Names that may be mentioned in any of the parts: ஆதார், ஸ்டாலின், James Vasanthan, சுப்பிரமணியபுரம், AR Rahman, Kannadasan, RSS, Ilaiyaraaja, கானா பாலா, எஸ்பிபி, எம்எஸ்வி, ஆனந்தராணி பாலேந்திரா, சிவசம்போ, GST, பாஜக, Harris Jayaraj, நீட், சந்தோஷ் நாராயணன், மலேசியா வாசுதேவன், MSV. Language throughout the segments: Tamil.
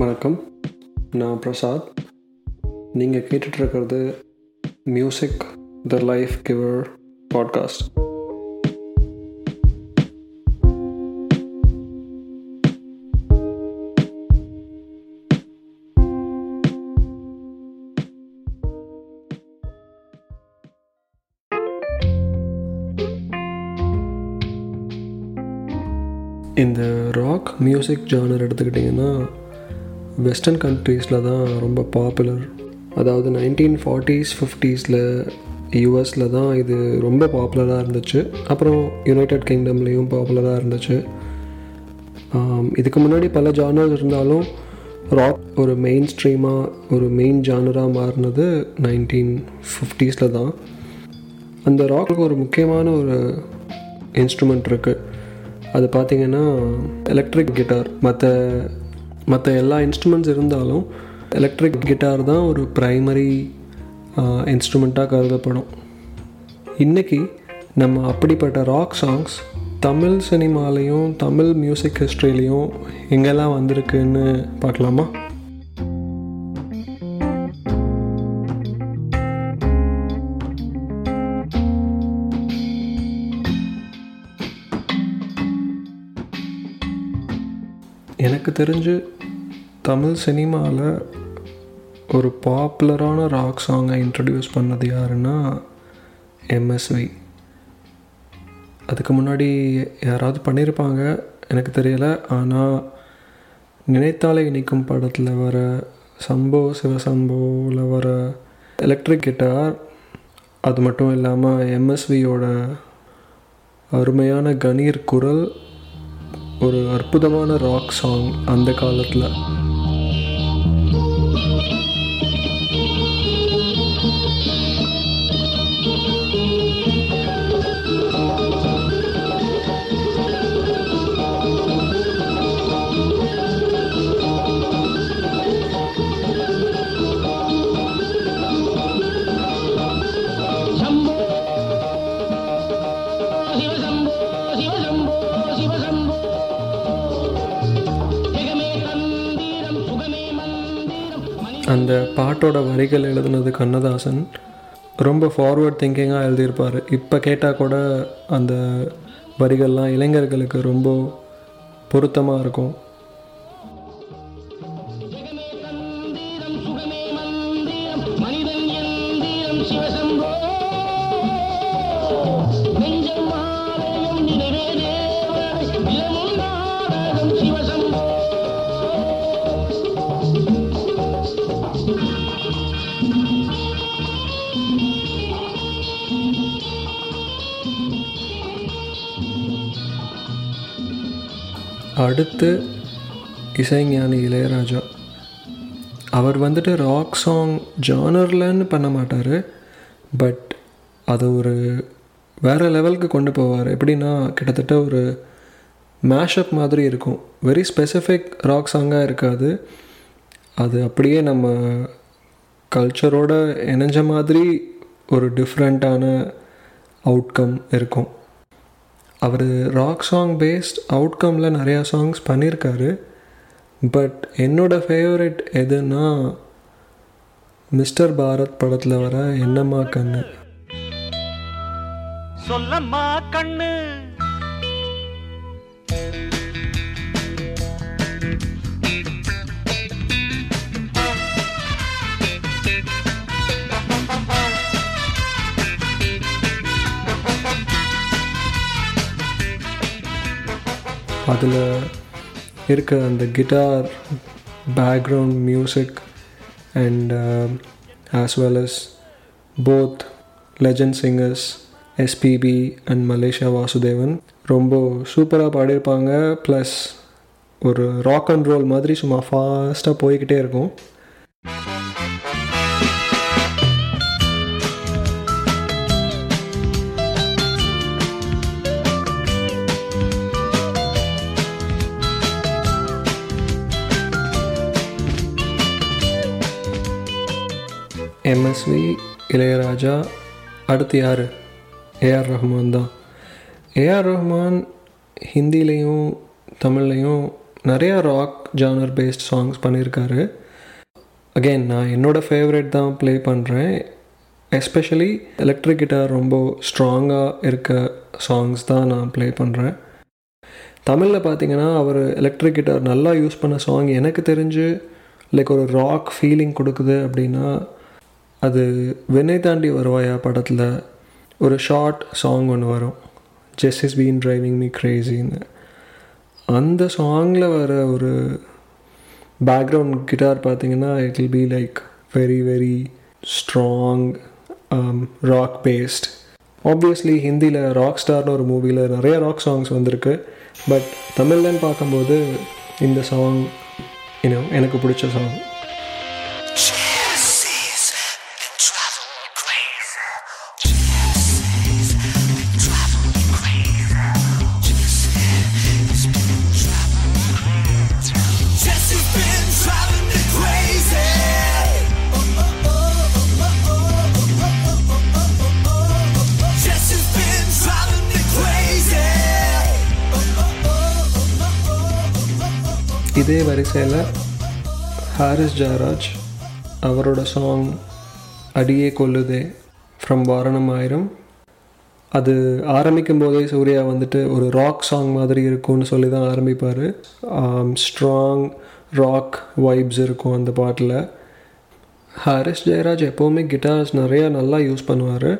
வணக்கம், நான் பிரசாத். நீங்கள் கேட்டுட்ருக்கிறது music the life giver podcast. இந்த ராக் மியூசிக் ஜானர் எடுத்துக்கிட்டிங்கன்னா வெஸ்டர்ன் கண்ட்ரீஸில் தான் ரொம்ப பாப்புலர். அதாவது 1940s, 1950s யூஎஸில் தான் இது ரொம்ப பாப்புலராக இருந்துச்சு. அப்புறம் யுனைடெட் கிங்டம்லேயும் பாப்புலராக இருந்துச்சு. இதுக்கு முன்னாடி பல ஜானர் இருந்தாலும் ராக் ஒரு மெயின் ஸ்ட்ரீமாக, ஒரு மெயின் ஜானராக மாறினது 1950s தான். அந்த ராக்குக்கு ஒரு முக்கியமான ஒரு இன்ஸ்ட்ருமெண்ட் இருக்குது. அது பார்த்திங்கன்னா எலக்ட்ரிக் கிட்டார். மற்ற எல்லா இன்ஸ்ட்ருமெண்ட்ஸ் இருந்தாலும் எலக்ட்ரிக் கிட்டார் தான் ஒரு ப்ரைமரி இன்ஸ்ட்ருமெண்ட்டாக கருதப்படும். இன்றைக்கி நம்ம அப்படிப்பட்ட ராக் சாங்ஸ் தமிழ் சினிமாலேயும் தமிழ் மியூசிக் ஹிஸ்ட்ரிலேயும் எங்கெல்லாம் வந்திருக்குன்னு பார்க்கலாமா? எனக்கு தெரிஞ்சு தமிழ் சினிமாவில் ஒரு பாப்புலரான ராக் சாங்கை இன்ட்ரடியூஸ் பண்ணது யாருன்னா எம்எஸ்வி. அதுக்கு முன்னாடி யாராவது பண்ணியிருப்பாங்க, எனக்கு தெரியலை. ஆனால் நினைத்தாலே இனிக்கும் படத்தில் வர சிவசம்போவில் வர எலக்ட்ரிக் கிட்டார், அது மட்டும் இல்லாமல் எம்எஸ்வியோட அருமையான கணீர் குரல் ஒரு அற்புதமான ராக் சாங் அந்த காலத்தில். அந்த பாட்டோட வரிகள் எழுதுனது கண்ணதாசன். ரொம்ப ஃபார்வர்ட் திங்கிங்காக எழுதியிருப்பார். இப்போ கேட்டால் கூட அந்த வரிகள்லாம் இளைஞர்களுக்கு ரொம்ப பொருத்தமாக இருக்கும். அடுத்து இசைஞானி இளையராஜா. அவர் வந்துட்டு ராக் சாங் ஜானர்லன்னு பண்ண மாட்டார், பட் அதை ஒரு வேறு லெவலுக்கு கொண்டு போவார். எப்படின்னா கிட்டத்தட்ட ஒரு மேஷப் மாதிரி இருக்கும். வெரி ஸ்பெசிஃபிக் ராக் சாங்காக இருக்காது, அது அப்படியே நம்ம கல்ச்சரோட இணைஞ்ச மாதிரி ஒரு டிஃப்ரெண்ட்டான அவுட்கம் இருக்கும். அவர் ராக் சாங் பேஸ்ட் அவுட்கமில் நிறையா சாங்ஸ் பண்ணியிருக்காரு. பட் என்னோடய ஃபேவரட் எதுன்னா மிஸ்டர் பாரத் படத்தில் வர என்னம்மா கண்ணு. சொல்லம்மா கண்ணு, அதில் இருக்க அந்த guitar background music and as well as both legend singers எஸ்பிபி and மலேசியா வாசுதேவன் ரொம்ப சூப்பராக பாடியிருப்பாங்க. ப்ளஸ் ஒரு ராக் அண்ட் ரோல் மாதிரி சும்மா ஃபாஸ்ட்டாக போய்கிட்டே இருக்கும். எம்எஸ்வி, இளையராஜா, அடுத்து யார்? ஏஆர் ரஹ்மான் தான். ஏஆர் ரஹ்மான் ஹிந்திலையும் தமிழ்லையும் நிறையா ராக் ஜானர் பேஸ்ட் சாங்ஸ் பண்ணியிருக்காரு. அகெயின் நான் என்னோடய ஃபேவரட் தான் ப்ளே பண்ணுறேன். எஸ்பெஷலி எலக்ட்ரிக் கிட்டார் ரொம்ப ஸ்ட்ராங்காக இருக்க சாங்ஸ் தான் நான் ப்ளே பண்ணுறேன். தமிழில் பார்த்திங்கன்னா அவர் எலக்ட்ரிக் கிட்டார் நல்லா யூஸ் பண்ண சாங் எனக்கு தெரிஞ்சு லைக் ஒரு ராக் ஃபீலிங் கொடுக்குது அப்படின்னா அது வெண்ணை தாண்டி வருவாயா படத்தில் ஒரு ஷார்ட் சாங் ஒன்று வரும், just is been driving me கிரேசின்னு. அந்த சாங்கில் வர ஒரு பேக்ரவுண்ட் கிட்டார் பார்த்திங்கன்னா it will be like very very strong rock based. Obviously ஹிந்தியில் ராக் ஸ்டார்னு ஒரு மூவியில் நிறைய ராக் சாங்ஸ் வந்திருக்கு. பட் தமிழ்லன்னு பார்க்கும்போது இந்த சாங் இன்னும் எனக்கு பிடிச்ச சாங். இதே வரிசையில் ஹாரிஸ் ஜெயராஜ் அவரோட சாங் அடியே கொல்லுதே ஃப்ரம் வாரணம் ஆயிரம். அது ஆரம்பிக்கும் போதே சூர்யா வந்துட்டு ஒரு ராக் சாங் மாதிரி இருக்கும்னு சொல்லி தான் ஆரம்பிப்பார். ஸ்ட்ராங் ராக் வைப்ஸ் இருக்கும் அந்த பாட்டில். ஹாரிஸ் ஜெயராஜ் எப்போவுமே கிட்டார்ஸ் நிறையா நல்லா யூஸ் பண்ணுவார்.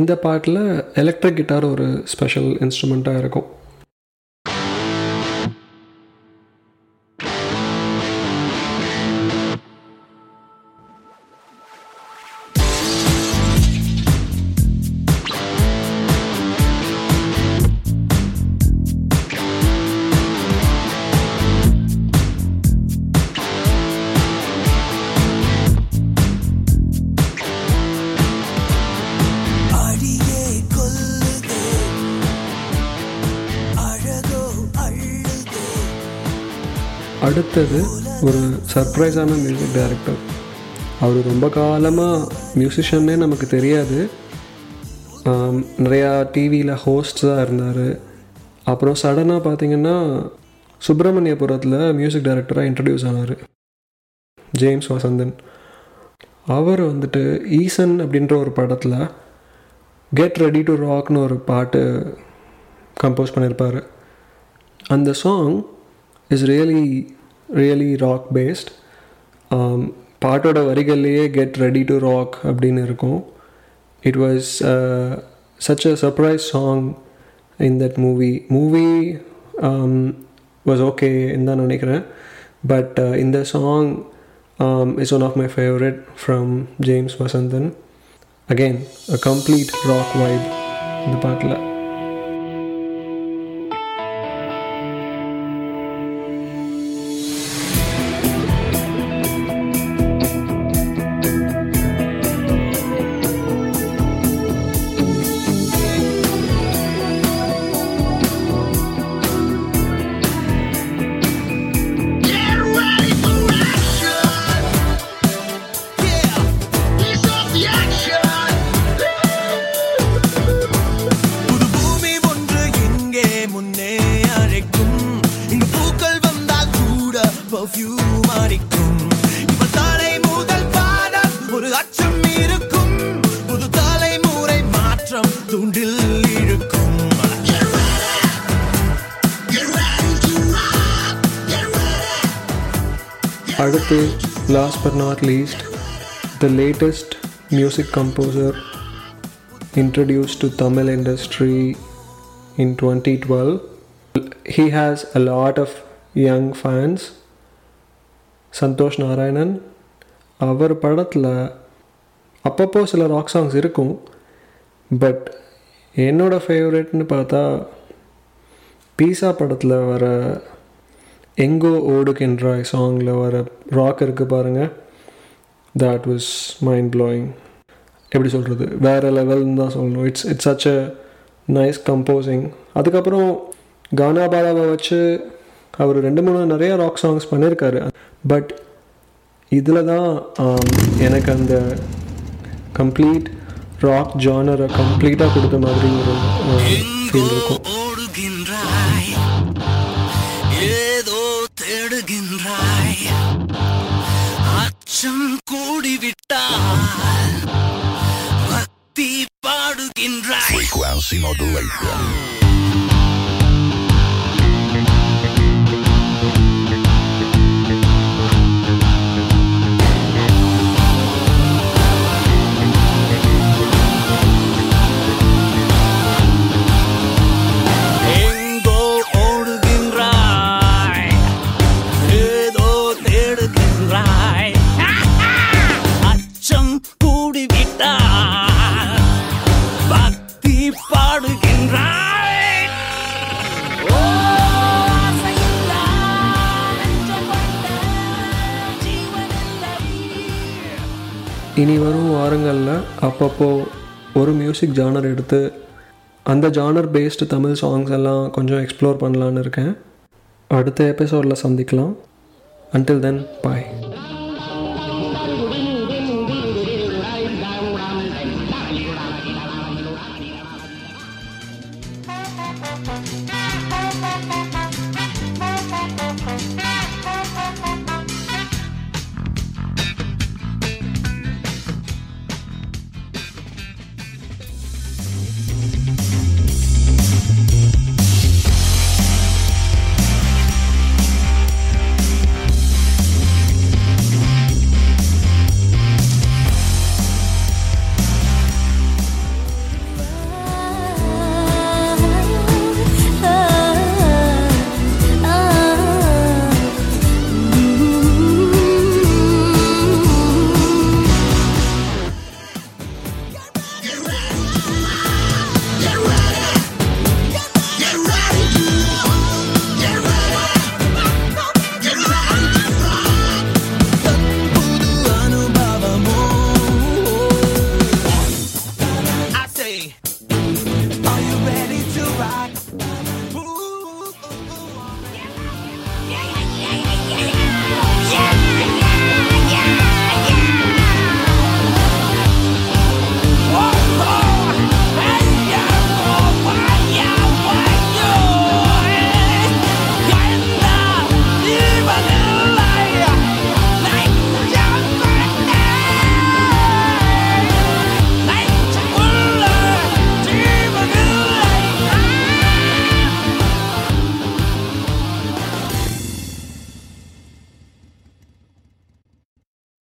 இந்த பாட்டில் எலக்ட்ரிக் கிட்டார் ஒரு ஸ்பெஷல் இன்ஸ்ட்ருமெண்ட்டாக இருக்கும். அடுத்தது ஒரு சர்ப்ரைஸான மியூசிக் டைரக்டர். அவர் ரொம்ப காலமாக மியூசிஷியன்னே நமக்கு தெரியாது. நிறையா டிவியில் ஹோஸ்ட்ஸாக இருந்தார். அப்புறம் சடனாக பார்த்திங்கன்னா சுப்பிரமணியபுரத்தில் மியூசிக் டைரக்டராக இன்ட்ரடியூஸ் ஆனார், ஜேம்ஸ் வசந்தன். அவர் வந்துட்டு ஈசன் அப்படின்ற ஒரு படத்தில் கெட் ரெடி டு ராக்னு ஒரு பாட்டு கம்போஸ் பண்ணியிருப்பார். அந்த song is really rock based. பாட்டோட வரிகள்லேயே கெட் ரெடி டு ராக் அப்படின்னு இருக்கும். It was such a surprise song in that movie was ஓகேன்னு தான் நினைக்கிறேன். பட் இந்த song is one of my favourite from James Vasanthan. Again a complete rock vibe இந்த பாட்டில். அடுத்து last but not least the latest music composer introduced to Tamil industry in 2012. He has a lot of young fans. சந்தோஷ் நாராயணன். அவர் படத்தில் அப்பப்போ சில ராக் சாங்ஸ் இருக்கும். பட் என்னோடய ஃபேவரட்னு பார்த்தா பீஸா படத்தில் வர எங்கோ ஓடுகின்றாய் சாங்கில் வர ராக் இருக்குது பாருங்கள். That was mind blowing. எப்படி சொல்கிறது, வேறு லெவல்னு தான் சொல்லணும். It's such a nice composing. அதுக்கப்புறம் கானா பாலாவை வச்சு அவர் 2-3 நிறைய ராக் சாங்ஸ் பண்ணியிருக்காரு. பட் இதில் தான் எனக்கு அந்த கம்ப்ளீட் ராக் ஜானரை கம்ப்ளீட்டாக கொடுத்த மாதிரி ஒரு ஃபீல் இருக்கும். தேடுகின்றாய், அச்சம் கூடிவிட்டால் பக்தி பாடுகின்றாய். இனி வரும் வாரங்களில் அப்பப்போ ஒரு மியூசிக் ஜானர் எடுத்து அந்த ஜானர் பேஸ்டு தமிழ் சாங்ஸ் எல்லாம் கொஞ்சம் எக்ஸ்ப்ளோர் பண்ணலான்னு இருக்கேன். அடுத்த எபிசோடில் சந்திக்கலாம். அன்டில் தென் பாய்.